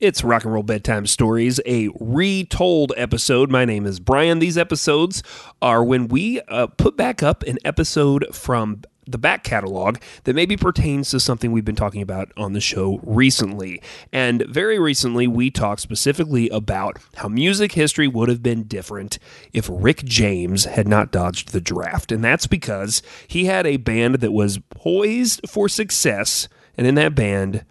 It's Rock and Roll Bedtime Stories, a retold episode. My name is Brian. These episodes are when we put back up an episode from the back catalog that maybe pertains to something we've been talking about on the show recently. And very recently, we talked specifically about how music history would have been different if Rick James had not dodged the draft. And that's because he had a band that was poised for success, and in that band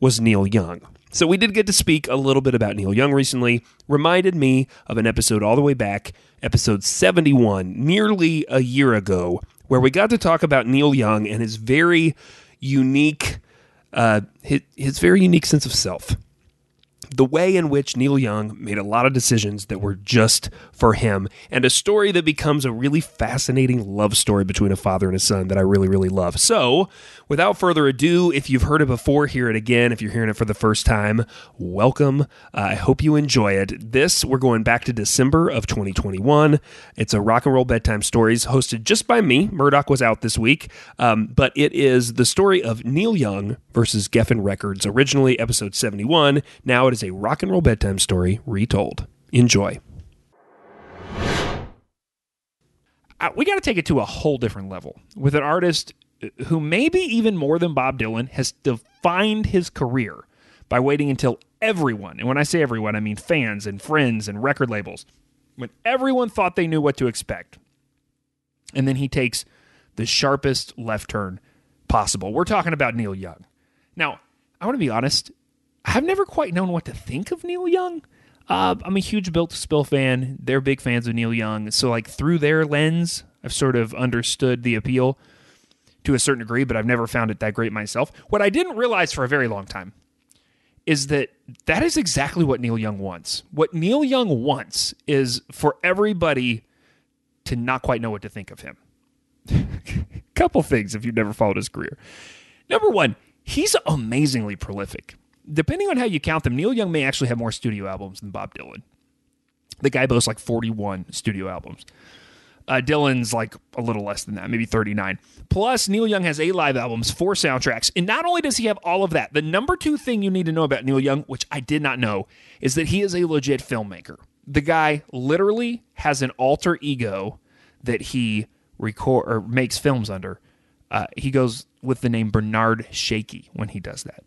was Neil Young. So we did get to speak a little bit about Neil Young recently. Reminded me of an episode all the way back, episode 71, nearly a year ago, where we got to talk about Neil Young and his very unique, his very unique sense of self. The way in which Neil Young made a lot of decisions that were just for him, and a story that becomes a really fascinating love story between a father and a son that I really, really love. So, without further ado, if you've heard it before, hear it again. If you're hearing it for the first time, welcome. I hope you enjoy it. This, we're going back to December of 2021. It's a Rock and Roll Bedtime Stories hosted just by me. Murdoch was out this week, but it is the story of Neil Young versus Geffen Records, originally episode 71. Now it is a Rock and Roll Bedtime Story retold. Enjoy. We got to take it to a whole different level with an artist who, maybe even more than Bob Dylan, has defined his career by waiting until everyone, and when I say everyone, I mean fans and friends and record labels, when everyone thought they knew what to expect. And then he takes the sharpest left turn possible. We're talking about Neil Young. Now, I want to be honest. I've never quite known what to think of Neil Young. I'm a huge Built to Spill fan. They're big fans of Neil Young. So, like, through their lens, I've sort of understood the appeal to a certain degree, but I've never found it that great myself. What I didn't realize for a very long time is that that is exactly what Neil Young wants. What Neil Young wants is for everybody to not quite know what to think of him. Couple things if you've never followed his career. Number one, he's amazingly prolific. Depending on how you count them, Neil Young may actually have more studio albums than Bob Dylan. The guy boasts like 41 studio albums. Dylan's like a little less than that, maybe 39. Plus, Neil Young has 8 live albums, 4 soundtracks. And not only does he have all of that, the number two thing you need to know about Neil Young, which I did not know, is that he is a legit filmmaker. The guy literally has an alter ego that he record or makes films under. He goes with the name Bernard Shakey when he does that.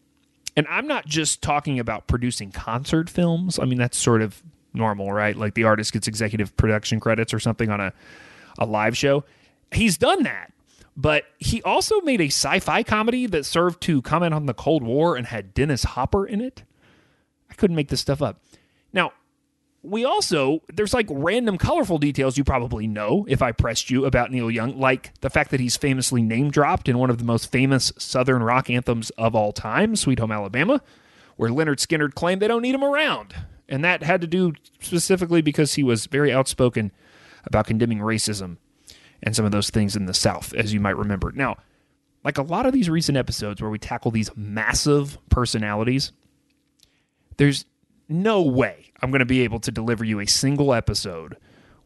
And I'm not just talking about producing concert films. I mean, that's sort of normal, right? Like the artist gets executive production credits or something on a live show. He's done that. But he also made a sci-fi comedy that served to comment on the Cold War and had Dennis Hopper in it. I couldn't make this stuff up. Now, we also, there's like random colorful details you probably know if I pressed you about Neil Young, like the fact that he's famously name-dropped in one of the most famous Southern rock anthems of all time, Sweet Home Alabama, where Lynyrd Skynyrd claimed they don't need him around. And that had to do specifically because he was very outspoken about condemning racism and some of those things in the South, as you might remember. Now, like a lot of these recent episodes where we tackle these massive personalities, there's no way I'm going to be able to deliver you a single episode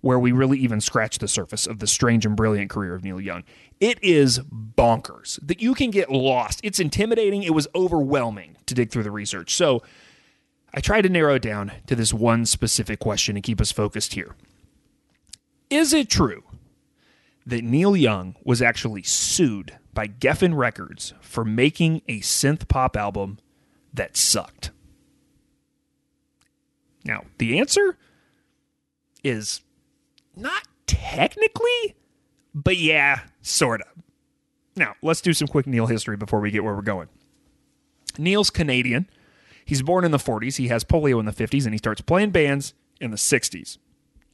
where we really even scratch the surface of the strange and brilliant career of Neil Young. It is bonkers that you can get lost. It's intimidating. It was overwhelming to dig through the research. So I tried to narrow it down to this one specific question and keep us focused here. Is it true that Neil Young was actually sued by Geffen Records for making a synth pop album that sucked? Now, the answer is not technically, but yeah, sort of. Now, let's do some quick Neil history before we get where we're going. Neil's Canadian. He's born in the 40s. He has polio in the 50s, and he starts playing bands in the 60s.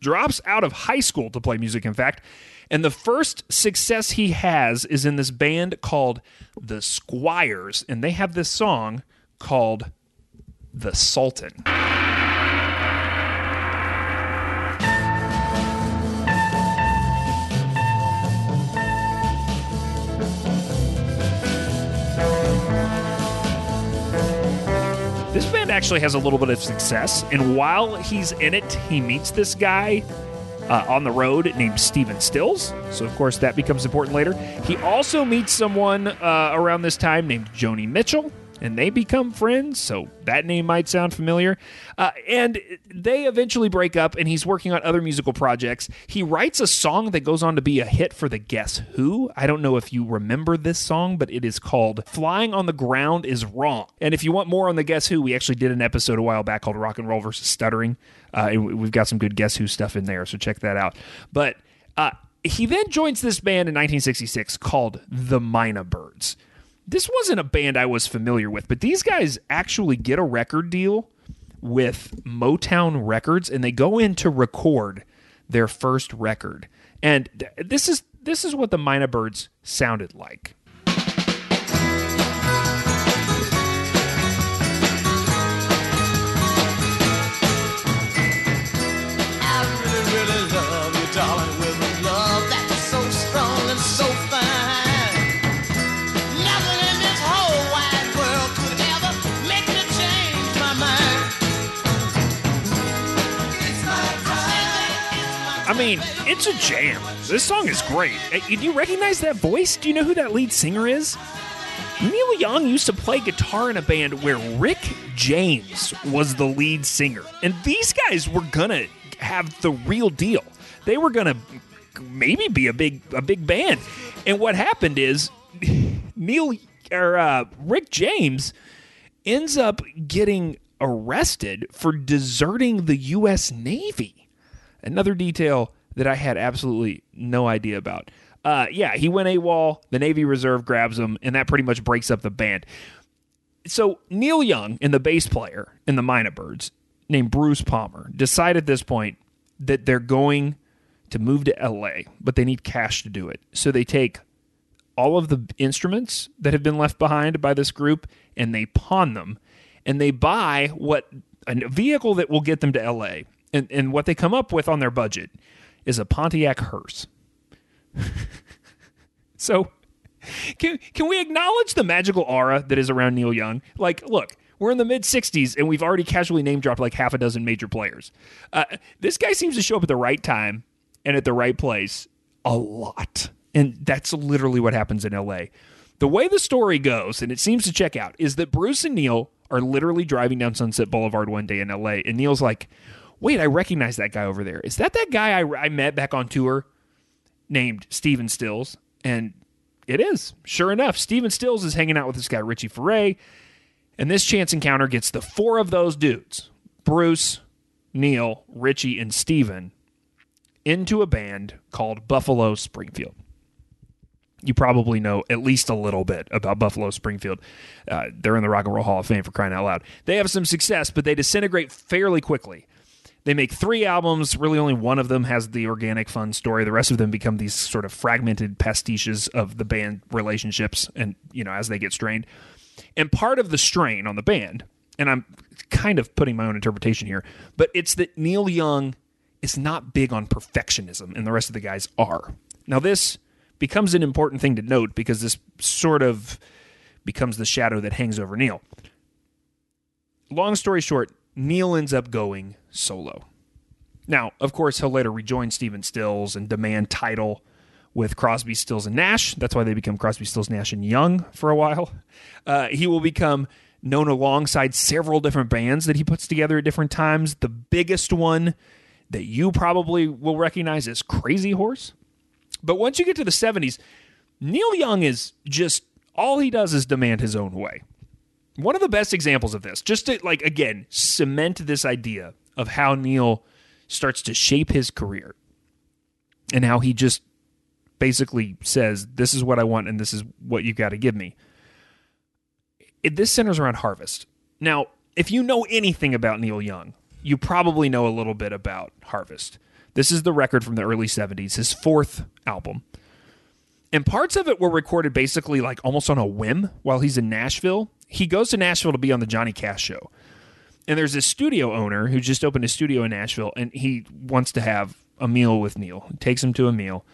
Drops out of high school to play music, in fact. And the first success he has is in this band called The Squires, and they have this song called The Sultan. This band actually has a little bit of success, and while he's in it, he meets this guy on the road named Stephen Stills, so of course that becomes important later. He also meets someone around this time named Joni Mitchell, and they become friends, so that name might sound familiar. And they eventually break up, and he's working on other musical projects. He writes a song that goes on to be a hit for the Guess Who. I don't know if you remember this song, but it is called Flying on the Ground is Wrong. And if you want more on the Guess Who, we actually did an episode a while back called Rock and Roll versus Stuttering. We've got some good Guess Who stuff in there, so check that out. But he then joins this band in 1966 called The Mynah Birds. This wasn't a band I was familiar with, but these guys actually get a record deal with Motown Records, and they go in to record their first record. And this is what the Mynah Birds sounded like. I mean, it's a jam. This song is great. Do you recognize that voice? Do you know who that lead singer is? Neil Young used to play guitar in a band where Rick James was the lead singer. And these guys were gonna have the real deal. They were gonna maybe be a big band. And what happened is Rick James ends up getting arrested for deserting the U.S. Navy. Another detail that I had absolutely no idea about. He went AWOL, the Navy Reserve grabs him, and that pretty much breaks up the band. So Neil Young and the bass player in the Mynah Birds, named Bruce Palmer, decide at this point that they're going to move to L.A., but they need cash to do it. So they take all of the instruments that have been left behind by this group, and they pawn them, and they buy a vehicle that will get them to L.A., And what they come up with on their budget is a Pontiac hearse. So, can we acknowledge the magical aura that is around Neil Young? Like, look, we're in the mid-'60s, and we've already casually name-dropped like half a dozen major players. This guy seems to show up at the right time and at the right place a lot. And that's literally what happens in L.A. The way the story goes, and it seems to check out, is that Bruce and Neil are literally driving down Sunset Boulevard one day in L.A., and Neil's like, wait, I recognize that guy over there. Is that guy I met back on tour named Stephen Stills? And it is. Sure enough, Stephen Stills is hanging out with this guy, Richie Furay, and this chance encounter gets the four of those dudes, Bruce, Neil, Richie, and Stephen, into a band called Buffalo Springfield. You probably know at least a little bit about Buffalo Springfield. They're in the Rock and Roll Hall of Fame, for crying out loud. They have some success, but they disintegrate fairly quickly. They make three albums. Really, only one of them has the organic, fun story. The rest of them become these sort of fragmented pastiches of the band relationships and, as they get strained. And part of the strain on the band, and I'm kind of putting my own interpretation here, but it's that Neil Young is not big on perfectionism, and the rest of the guys are. Now, this becomes an important thing to note because this sort of becomes the shadow that hangs over Neil. Long story short, Neil ends up going solo. Now, of course, he'll later rejoin Stephen Stills and demand title with Crosby, Stills, and Nash. That's why they become Crosby, Stills, Nash, and Young for a while. He will become known alongside several different bands that he puts together at different times. The biggest one that you probably will recognize is Crazy Horse. But once you get to the 70s, Neil Young is just, all he does is demand his own way. One of the best examples of this, just to, cement this idea of how Neil starts to shape his career and how he just basically says, this is what I want and this is what you've got to give me. This centers around Harvest. Now, if you know anything about Neil Young, you probably know a little bit about Harvest. This is the record from the early 70s, his fourth album. And parts of it were recorded basically like almost on a whim while he's in Nashville. He goes to Nashville to be on the Johnny Cash show. And there's this studio owner who just opened a studio in Nashville, and he wants to have a meal with Neil. He takes him to a meal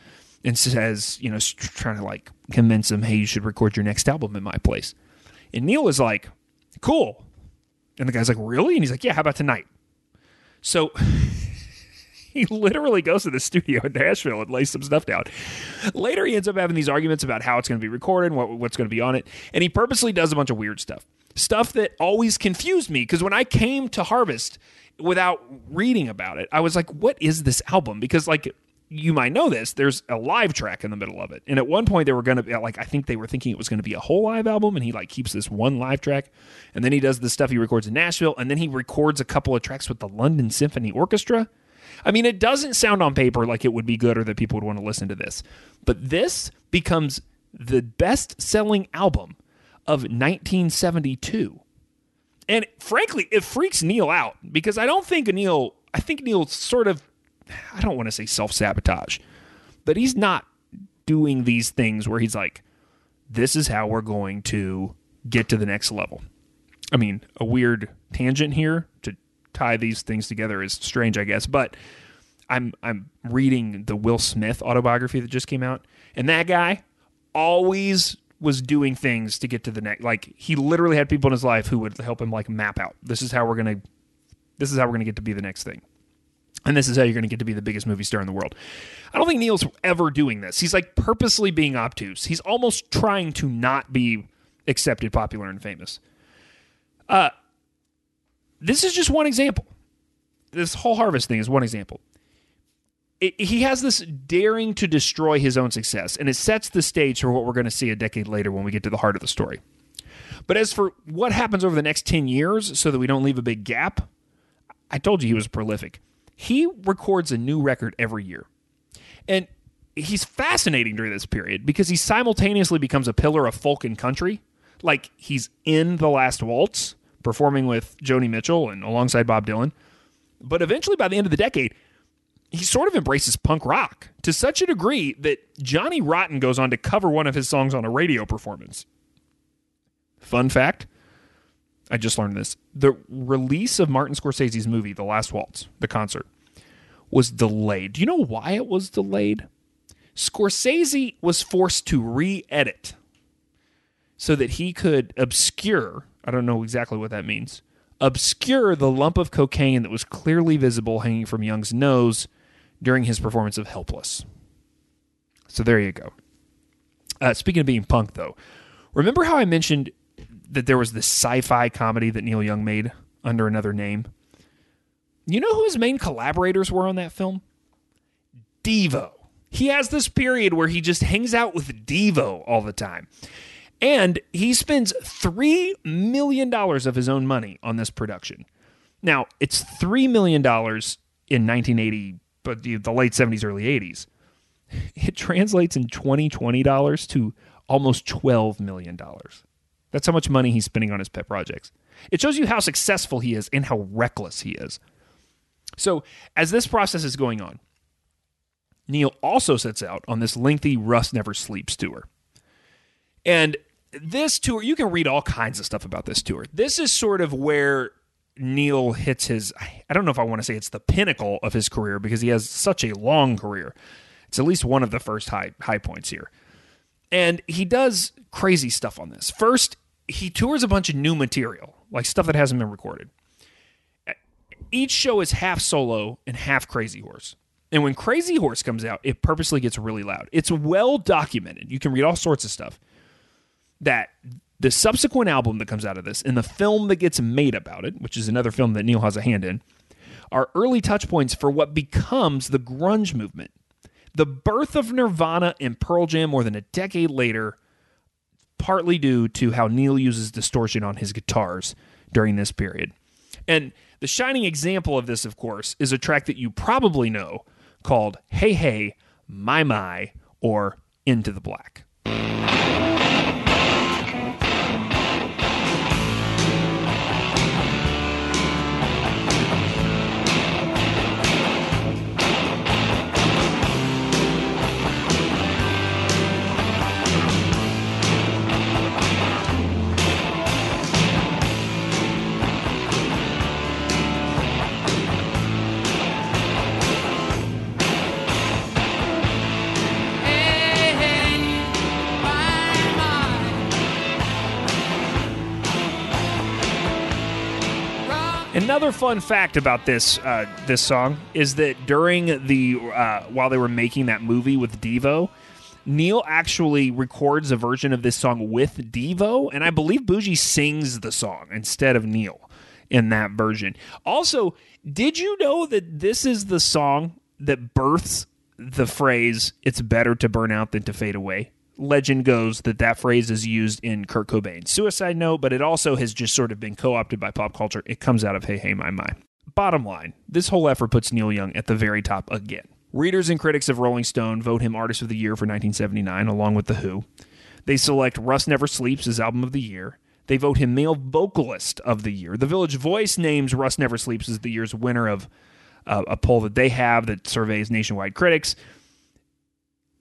and says, trying to convince him, hey, you should record your next album in my place. And Neil is like, cool. And the guy's like, really? And he's like, yeah, how about tonight? So He literally goes to the studio in Nashville and lays some stuff down. Later, he ends up having these arguments about how it's going to be recorded, what's going to be on it, and he purposely does a bunch of weird stuff. Stuff that always confused me, because when I came to Harvest without reading about it, I was like, what is this album? Because, like, you might know this, there's a live track in the middle of it. And at one point they were going to be like, I think they were thinking it was going to be a whole live album. And he like keeps this one live track, and then he does the stuff he records in Nashville. And then he records a couple of tracks with the London Symphony Orchestra. I mean, it doesn't sound on paper like it would be good or that people would want to listen to this, but this becomes the best selling album of 1972. And frankly, it freaks Neil out, because I think Neil sort of, I don't want to say self-sabotage, but he's not doing these things where he's like, this is how we're going to get to the next level. I mean, a weird tangent here to tie these things together is strange, I guess, but I'm reading the Will Smith autobiography that just came out, and that guy always was doing things to get to the next, like, he literally had people in his life who would help him like map out, this is how we're going to get to be the next thing. And this is how you're going to get to be the biggest movie star in the world. I don't think Neil's ever doing this. He's like purposely being obtuse. He's almost trying to not be accepted, popular, and famous. This is just one example. This whole Harvest thing is one example. He has this daring to destroy his own success, and it sets the stage for what we're going to see a decade later when we get to the heart of the story. But as for what happens over the next 10 years so that we don't leave a big gap, I told you he was prolific. He records a new record every year. And he's fascinating during this period because he simultaneously becomes a pillar of folk and country. Like, he's in The Last Waltz, performing with Joni Mitchell and alongside Bob Dylan. But eventually, by the end of the decade, he sort of embraces punk rock to such a degree that Johnny Rotten goes on to cover one of his songs on a radio performance. Fun fact. I just learned this. The release of Martin Scorsese's movie, The Last Waltz, the concert, was delayed. Do you know why it was delayed? Scorsese was forced to re-edit so that he could obscure, I don't know exactly what that means, obscure the lump of cocaine that was clearly visible hanging from Young's nose during his performance of Helpless. So there you go. Speaking of being punk, though, remember how I mentioned that there was this sci-fi comedy that Neil Young made under another name? You know who his main collaborators were on that film? Devo. He has this period where he just hangs out with Devo all the time. And he spends $3 million of his own money on this production. Now, it's $3 million in 1980, but the late 70s, early 80s. It translates in 2020 dollars to almost $12 million. That's how much money he's spending on his pet projects. It shows you how successful he is and how reckless he is. So as this process is going on, Neil also sets out on this lengthy Rust Never Sleeps tour. And this tour, you can read all kinds of stuff about this tour. This is sort of where Neil hits his, I don't know if I want to say it's the pinnacle of his career, because he has such a long career. It's at least one of the first high points here. And he does crazy stuff on this. First, he tours a bunch of new material, like stuff that hasn't been recorded. Each show is half solo and half Crazy Horse. And when Crazy Horse comes out, it purposely gets really loud. It's well documented. You can read all sorts of stuff. That the subsequent album that comes out of this and the film that gets made about it, which is another film that Neil has a hand in, are early touch points for what becomes the grunge movement. The birth of Nirvana and Pearl Jam more than a decade later, partly due to how Neil uses distortion on his guitars during this period. And the shining example of this, of course, is a track that you probably know called Hey Hey, My My, or Into the Black. Another fun fact about this this song is that during the while they were making that movie with Devo, Neil actually records a version of this song with Devo, and I believe Bougie sings the song instead of Neil in that version. Also, did you know that this is the song that births the phrase, "It's better to burn out than to fade away"? Legend goes that that phrase is used in Kurt Cobain's Suicide Note, but it also has just sort of been co-opted by pop culture. It comes out of Hey Hey, My My. Bottom line, this whole effort puts Neil Young at the very top again. Readers and critics of Rolling Stone vote him Artist of the Year for 1979, along with The Who. They select Rust Never Sleeps as Album of the Year. They vote him Male Vocalist of the Year. The Village Voice names Rust Never Sleeps as the year's winner of a poll that they have that surveys nationwide critics.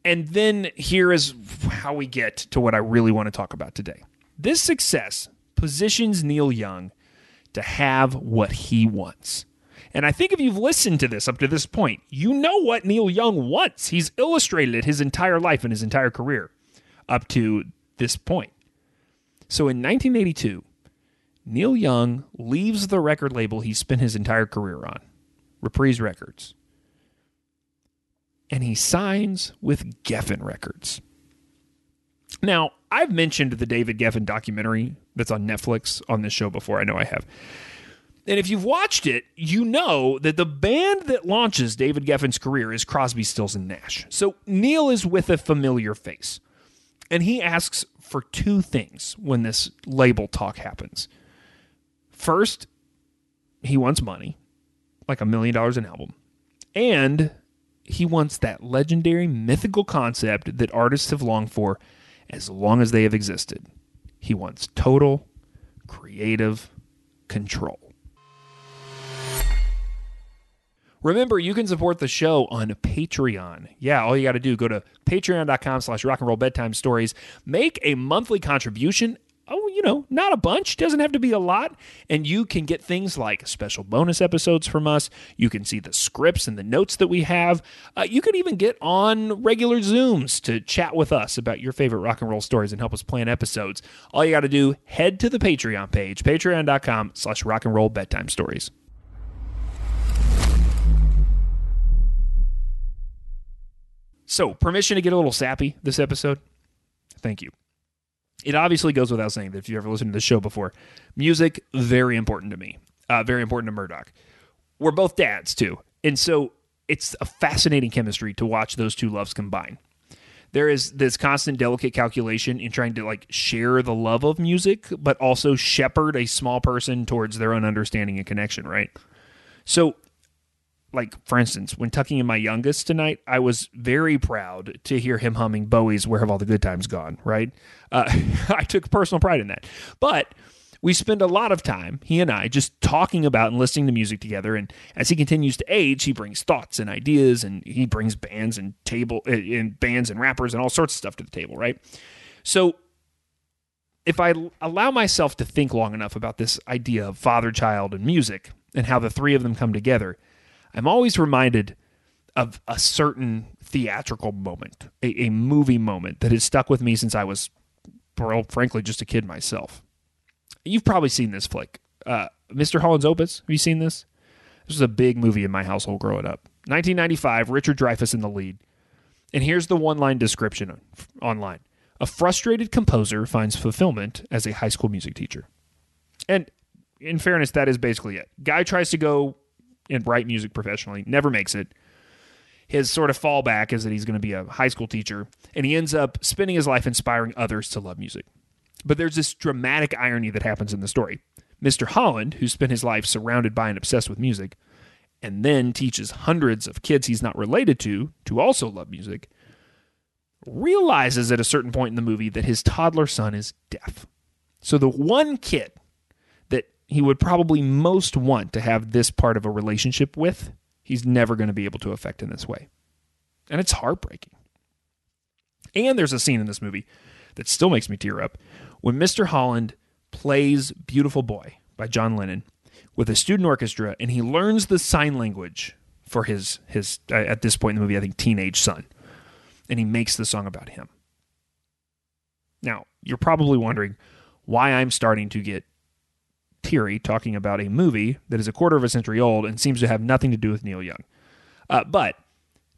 And then here is how we get to what I really want to talk about today. This success positions Neil Young to have what he wants. And I think if you've listened to this up to this point, you know what Neil Young wants. He's illustrated it his entire life and his entire career up to this point. So in 1982, Neil Young leaves the record label he spent his entire career on, Reprise Records. And he signs with Geffen Records. Now, I've mentioned the David Geffen documentary that's on Netflix on this show before. I know I have. And if you've watched it, you know that the band that launches David Geffen's career is Crosby, Stills, and Nash. So Neil is with a familiar face. And he asks for two things when this label talk happens. First, he wants money, like $1 million an album. And he wants that legendary mythical concept that artists have longed for as long as they have existed. He wants total creative control. Remember, you can support the show on Patreon. Yeah, all you got to do, go to patreon.com/rockandrollbedtimestories. Make a monthly contribution. Oh, you know, not a bunch. Doesn't have to be a lot. And you can get things like special bonus episodes from us. You can see the scripts and the notes that we have. You can even get on regular Zooms to chat with us about your favorite rock and roll stories and help us plan episodes. All you got to do, head to the Patreon page, patreon.com/rockandrollbedtimestories. So, permission to get a little sappy this episode? Thank you. It obviously goes without saying that if you've ever listened to this show before, music, very important to me, very important to Murdoch. We're both dads, too, and so it's a fascinating chemistry to watch those two loves combine. There is this constant delicate calculation in trying to, like, share the love of music, but also shepherd a small person towards their own understanding and connection, right? So, like, for instance, when tucking in my youngest tonight, I was very proud to hear him humming Bowie's Where Have All the Good Times Gone, right? I took personal pride in that. But we spend a lot of time, he and I, just talking about and listening to music together. And as he continues to age, he brings thoughts and ideas, and he brings bands and rappers and all sorts of stuff to the table, right? So if I allow myself to think long enough about this idea of father, child, and music and how the three of them come together, I'm always reminded of a certain theatrical moment, a movie moment that has stuck with me since I was, frankly, just a kid myself. You've probably seen this flick. Mr. Holland's Opus, have you seen this? This was a big movie in my household growing up. 1995, Richard Dreyfuss in the lead. And here's the one-line description online. A frustrated composer finds fulfillment as a high school music teacher. And in fairness, that is basically it. Guy tries to go and write music professionally, never makes it. His sort of fallback is that he's going to be a high school teacher, and he ends up spending his life inspiring others to love music. But there's this dramatic irony that happens in the story. Mr. Holland, who spent his life surrounded by and obsessed with music, and then teaches hundreds of kids he's not related to also love music, realizes at a certain point in the movie that his toddler son is deaf. So the one kid he would probably most want to have this part of a relationship with, he's never going to be able to affect in this way. And it's heartbreaking. And there's a scene in this movie that still makes me tear up when Mr. Holland plays Beautiful Boy by John Lennon with a student orchestra, and he learns the sign language for his at this point in the movie, I think, teenage son. And he makes the song about him. Now, you're probably wondering why I'm starting to get teary talking about a movie that is a quarter of a century old and seems to have nothing to do with Neil Young. But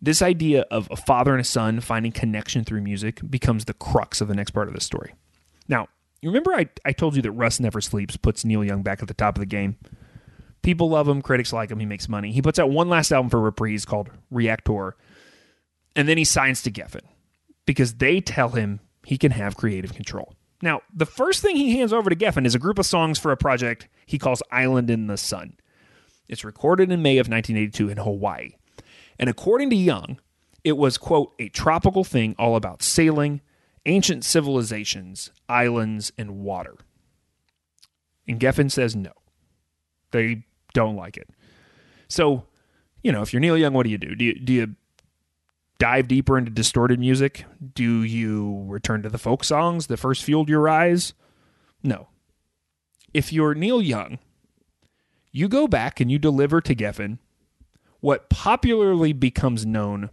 this idea of a father and a son finding connection through music becomes the crux of the next part of this story. Now, you remember I told you that Rust Never Sleeps puts Neil Young back at the top of the game? People love him, critics like him, he makes money. He puts out one last album for Reprise called Reactor, and then he signs to Geffen because they tell him he can have creative control. Now, the first thing he hands over to Geffen is a group of songs for a project he calls Island in the Sun. It's recorded in May of 1982 in Hawaii. And according to Young, it was, quote, a tropical thing all about sailing, ancient civilizations, islands, and water. And Geffen says no. They don't like it. So, you know, if you're Neil Young, what do you do? Do you dive deeper into distorted music? Do you return to the folk songs that first fueled your rise? No. If you're Neil Young, you go back and you deliver to Geffen what popularly becomes known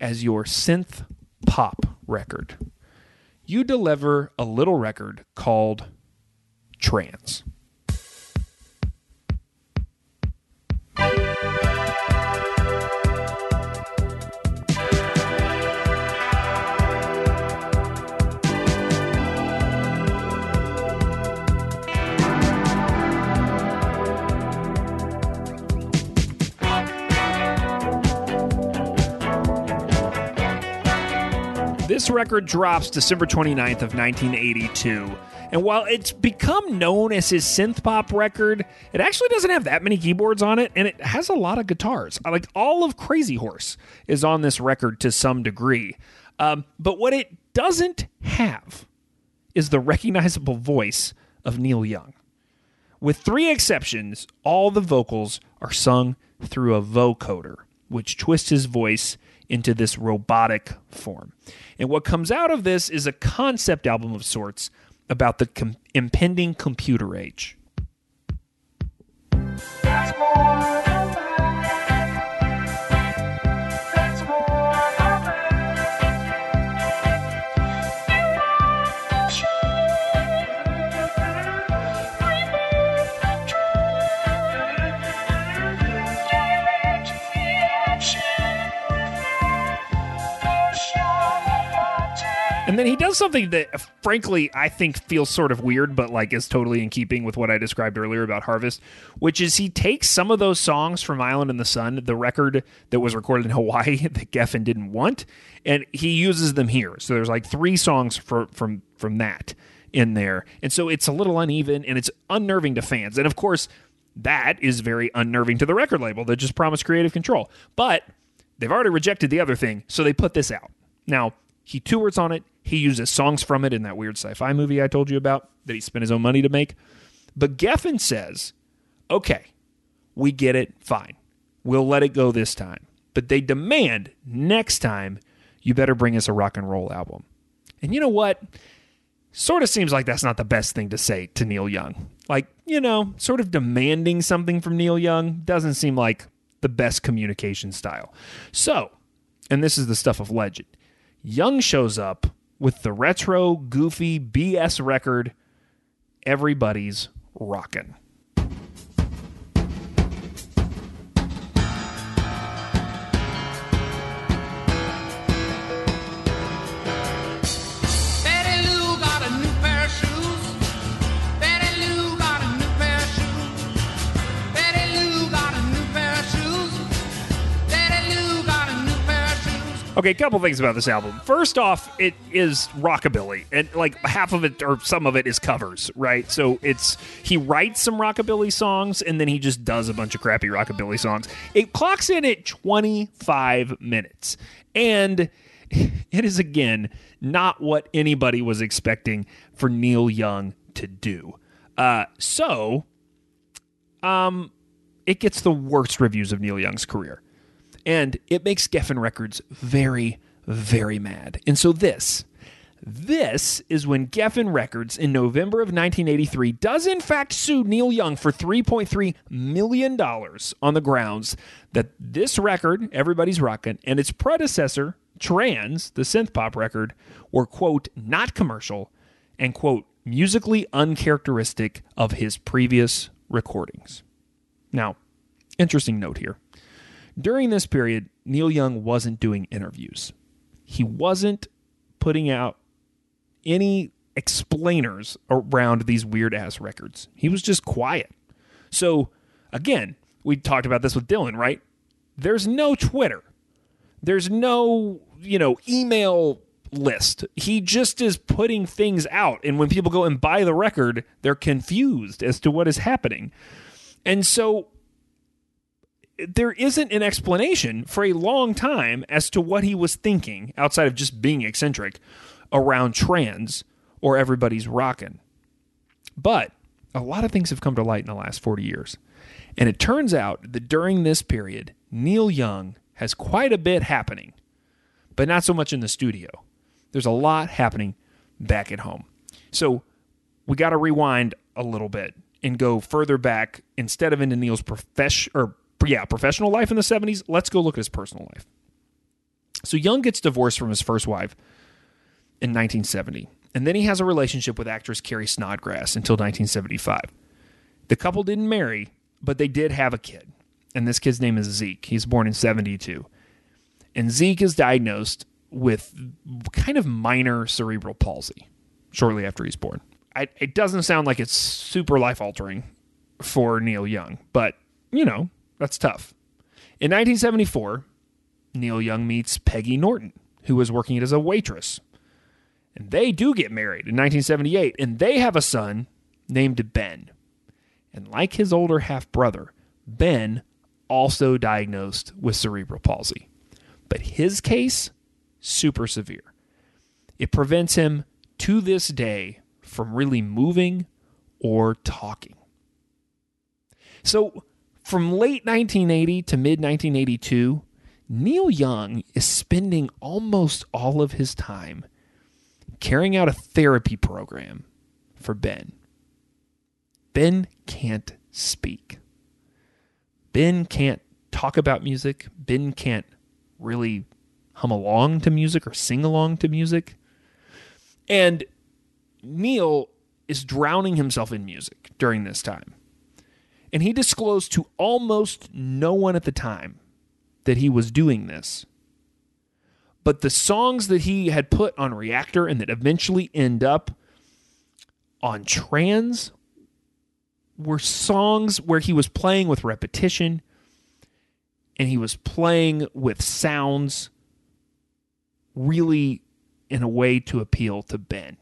as your synth pop record. You deliver a little record called Trans. This record drops December 29th of 1982, and while it's become known as his synth-pop record, it actually doesn't have that many keyboards on it, and it has a lot of guitars. Like, all of Crazy Horse is on this record to some degree, but what it doesn't have is the recognizable voice of Neil Young. With three exceptions, all the vocals are sung through a vocoder, which twists his voice into this robotic form. And what comes out of this is a concept album of sorts about the impending computer age. And then he does something that, frankly, I think feels sort of weird, but like is totally in keeping with what I described earlier about Harvest, which is he takes some of those songs from Island in the Sun, the record that was recorded in Hawaii that Geffen didn't want, and he uses them here. So there's like three songs from that in there. And so it's a little uneven, and it's unnerving to fans. And of course, that is very unnerving to the record label that just promised creative control. But they've already rejected the other thing, so they put this out. Now, he tours on it. He uses songs from it in that weird sci-fi movie I told you about that he spent his own money to make. But Geffen says, okay, we get it, fine. We'll let it go this time. But they demand next time, you better bring us a rock and roll album. And you know what? Sort of seems like that's not the best thing to say to Neil Young. Like, you know, sort of demanding something from Neil Young doesn't seem like the best communication style. So, and this is the stuff of legend, Young shows up with the retro, goofy, BS record, Everybody's Rockin'. Okay, a couple things about this album. First off, it is rockabilly, and like half of it or some of it is covers, right? So it's he writes some rockabilly songs, and then he just does a bunch of crappy rockabilly songs. It clocks in at 25 minutes, and it is, again, not what anybody was expecting for Neil Young to do. So it gets the worst reviews of Neil Young's career. And it makes Geffen Records very, very mad. And so this is when Geffen Records in November of 1983 does in fact sue Neil Young for $3.3 million on the grounds that this record, Everybody's Rockin', and its predecessor, Trans, the synth pop record, were, quote, not commercial and, quote, musically uncharacteristic of his previous recordings. Now, interesting note here. During this period, Neil Young wasn't doing interviews. He wasn't putting out any explainers around these weird-ass records. He was just quiet. So, again, we talked about this with Dylan, right? There's no Twitter. There's no, email list. He just is putting things out. And when people go and buy the record, they're confused as to what is happening. And so there isn't an explanation for a long time as to what he was thinking, outside of just being eccentric, around Trans or Everybody's Rockin'. But a lot of things have come to light in the last 40 years. And it turns out that during this period, Neil Young has quite a bit happening, but not so much in the studio. There's a lot happening back at home. So we got to rewind a little bit and go further back. Instead of into Neil's professional life in the 70s, let's go look at his personal life. So Young gets divorced from his first wife in 1970, and then he has a relationship with actress Carrie Snodgrass until 1975. The couple didn't marry, but they did have a kid. And this kid's name is Zeke. He's born in 72. And Zeke is diagnosed with kind of minor cerebral palsy shortly after he's born. It doesn't sound like it's super life-altering for Neil Young, but, that's tough. In 1974, Neil Young meets Peggy Norton, who was working as a waitress. And they do get married in 1978, and they have a son named Ben. And like his older half-brother, Ben also diagnosed with cerebral palsy. But his case, super severe. It prevents him to this day from really moving or talking. So from late 1980 to mid-1982, Neil Young is spending almost all of his time carrying out a therapy program for Ben. Ben can't speak. Ben can't talk about music. Ben can't really hum along to music or sing along to music. And Neil is drowning himself in music during this time. And he disclosed to almost no one at the time that he was doing this. But the songs that he had put on Reactor and that eventually end up on Trans were songs where he was playing with repetition and he was playing with sounds really in a way to appeal to Ben.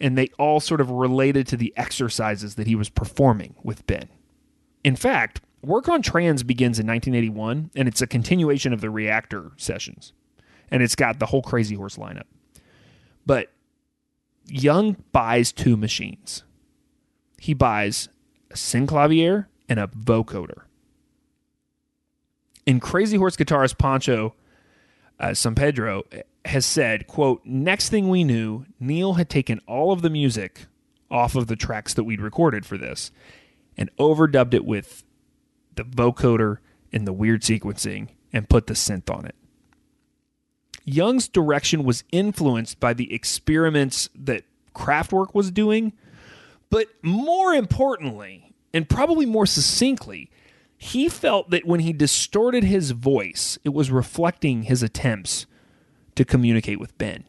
And they all sort of related to the exercises that he was performing with Ben. In fact, work on Trans begins in 1981, and it's a continuation of the Reactor sessions. And it's got the whole Crazy Horse lineup. But Young buys two machines. He buys a synclavier and a vocoder. And Crazy Horse guitarist Pancho Sampedro has said, quote, "Next thing we knew, Neil had taken all of the music off of the tracks that we'd recorded for this and overdubbed it with the vocoder and the weird sequencing and put the synth on it." Young's direction was influenced by the experiments that Kraftwerk was doing, but more importantly, and probably more succinctly, he felt that when he distorted his voice, it was reflecting his attempts to communicate with Ben.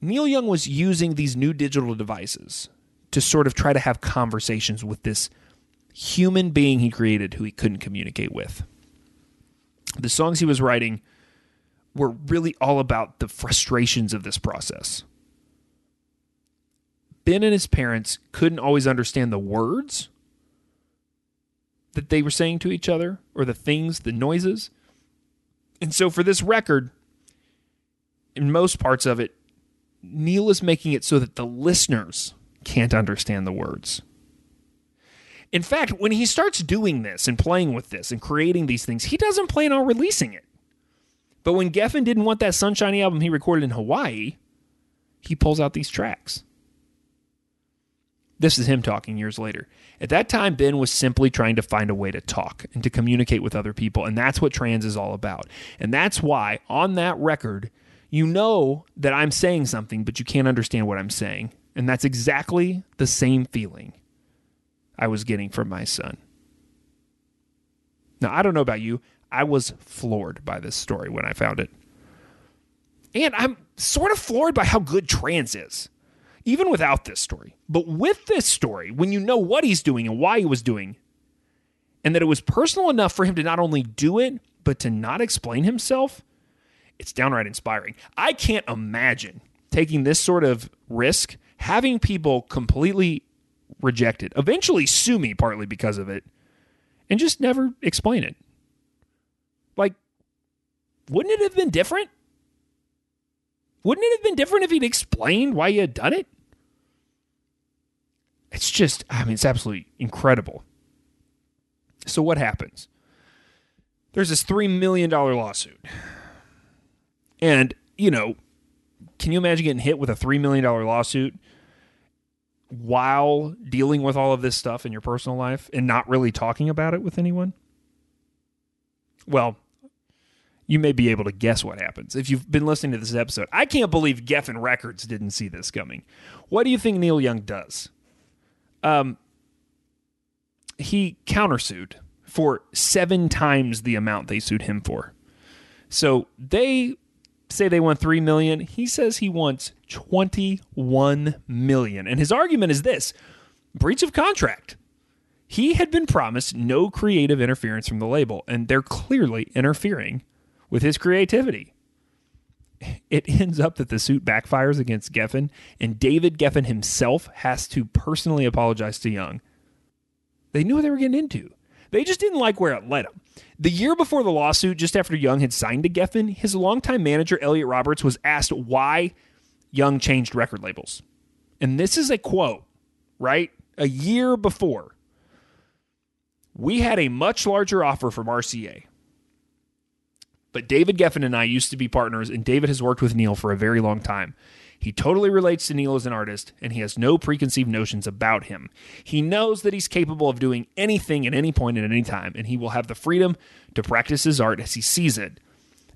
Neil Young was using these new digital devices to sort of try to have conversations with this human being he created who he couldn't communicate with. The songs he was writing were really all about the frustrations of this process. Ben and his parents couldn't always understand the words that they were saying to each other or the noises. And so for this record, in most parts of it, Neil is making it so that the listeners can't understand the words. In fact, when he starts doing this and playing with this and creating these things, he doesn't plan on releasing it. But when Geffen didn't want that Sunshiny album he recorded in Hawaii, he pulls out these tracks. This is him talking years later. At that time, Ben was simply trying to find a way to talk and to communicate with other people, and that's what Trans is all about. And that's why, on that record, you know that I'm saying something, but you can't understand what I'm saying And that's exactly the same feeling I was getting from my son. Now, I don't know about you. I was floored by this story when I found it. And I'm sort of floored by how good Trans is, even without this story. But with this story, when you know what he's doing and why he was doing, and that it was personal enough for him to not only do it, but to not explain himself, it's downright inspiring. I can't imagine taking this sort of risk, having people completely reject it, eventually sue me partly because of it, and just never explain it. Like, wouldn't it have been different? Wouldn't it have been different if he'd explained why he had done it? It's just, I mean, it's absolutely incredible. So what happens? There's this $3 million lawsuit. And, you know, can you imagine getting hit with a $3 million lawsuit while dealing with all of this stuff in your personal life and not really talking about it with anyone? Well, you may be able to guess what happens if you've been listening to this episode. I can't believe Geffen Records didn't see this coming. What do you think Neil Young does? He countersued for 7 times the amount they sued him for. So they say they want $3 million. He says he wants $21 million. And his argument is this: breach of contract. He had been promised no creative interference from the label, and they're clearly interfering with his creativity. It ends up that the suit backfires against Geffen, and David Geffen himself has to personally apologize to Young. They knew what they were getting into. They just didn't like where it led them. The year before the lawsuit, just after Young had signed to Geffen, his longtime manager, Elliot Roberts, was asked why Young changed record labels. And this is a quote, right? A year before. "We had a much larger offer from RCA. But David Geffen and I used to be partners, and David has worked with Neil for a very long time. He totally relates to Neil as an artist, and he has no preconceived notions about him. He knows that he's capable of doing anything at any point at any time, and he will have the freedom to practice his art as he sees it,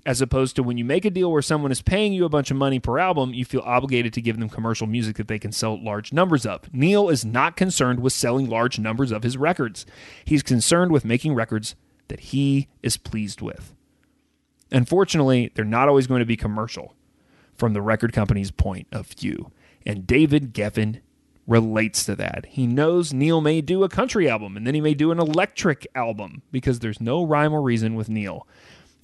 as opposed to when you make a deal where someone is paying you a bunch of money per album, you feel obligated to give them commercial music that they can sell large numbers of. Neil is not concerned with selling large numbers of his records. He's concerned with making records that he is pleased with. Unfortunately, they're not always going to be commercial from the record company's point of view." And David Geffen relates to that. He knows Neil may do a country album, and then he may do an electric album, because there's no rhyme or reason with Neil.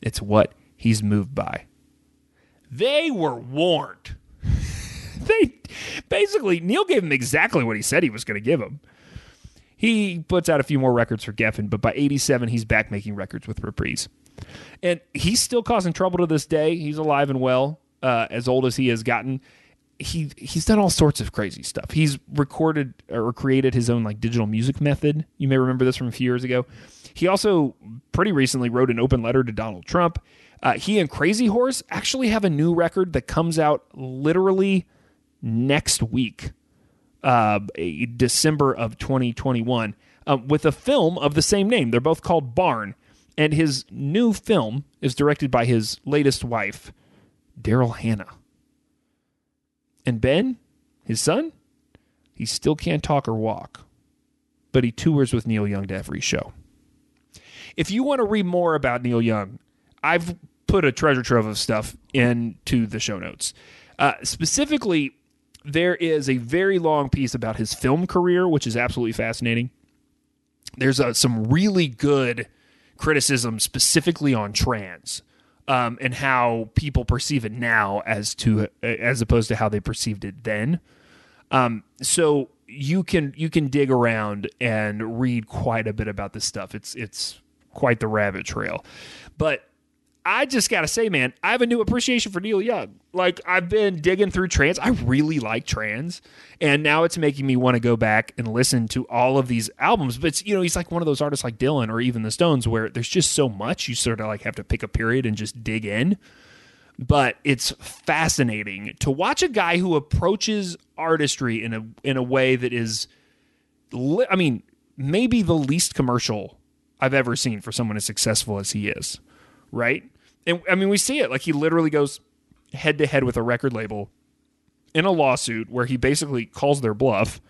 It's what he's moved by. They were warned. Basically, Neil gave him exactly what he said he was going to give him. He puts out a few more records for Geffen, but by 87, he's back making records with Reprise. And he's still causing trouble to this day. He's alive and well, as old as he has gotten. He's done all sorts of crazy stuff. He's recorded or created his own like digital music method. You may remember this from a few years ago. He also pretty recently wrote an open letter to Donald Trump. He and Crazy Horse actually have a new record that comes out literally next week, December of 2021, with a film of the same name. They're both called Barn. And his new film is directed by his latest wife, Daryl Hannah. And Ben, his son, he still can't talk or walk, but he tours with Neil Young to every show. If you want to read more about Neil Young, I've put a treasure trove of stuff into the show notes. Specifically, there is a very long piece about his film career, which is absolutely fascinating. There's some really good criticism specifically on Trans, and how people perceive it now as opposed to how they perceived it then. So you can dig around and read quite a bit about this stuff. It's quite the rabbit trail. But I just gotta say, man, I have a new appreciation for Neil Young. Like, I've been digging through Trans. I really like Trans, and now it's making me want to go back and listen to all of these albums. But it's, you know, he's like one of those artists like Dylan or even the Stones, where there's just so much you sort of like have to pick a period and just dig in. But it's fascinating to watch a guy who approaches artistry in a way that is, I mean, maybe the least commercial I've ever seen for someone as successful as he is. Right? And I mean, we see it. Like, he literally goes head to head with a record label in a lawsuit where he basically calls their bluff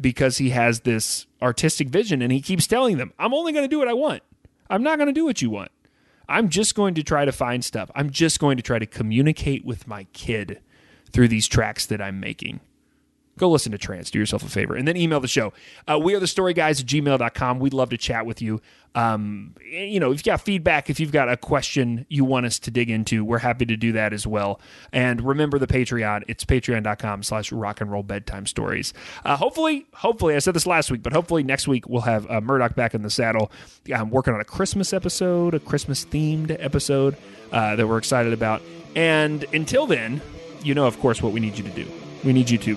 because he has this artistic vision, and he keeps telling them, I'm only going to do what I want. I'm not going to do what you want. I'm just going to try to find stuff. I'm just going to try to communicate with my kid through these tracks that I'm making. Go listen to Trans. Do yourself a favor. And then email the show. We are the story guys at gmail.com. We'd love to chat with you. You know, if you've got feedback, if you've got a question you want us to dig into, we're happy to do that as well. And remember the Patreon. It's patreon.com/rockandrollbedtimestories. Hopefully, I said this last week, but hopefully next week we'll have Murdoch back in the saddle. I'm working on a Christmas episode, a Christmas-themed episode that we're excited about. And until then, you know, of course, what we need you to do. We need you to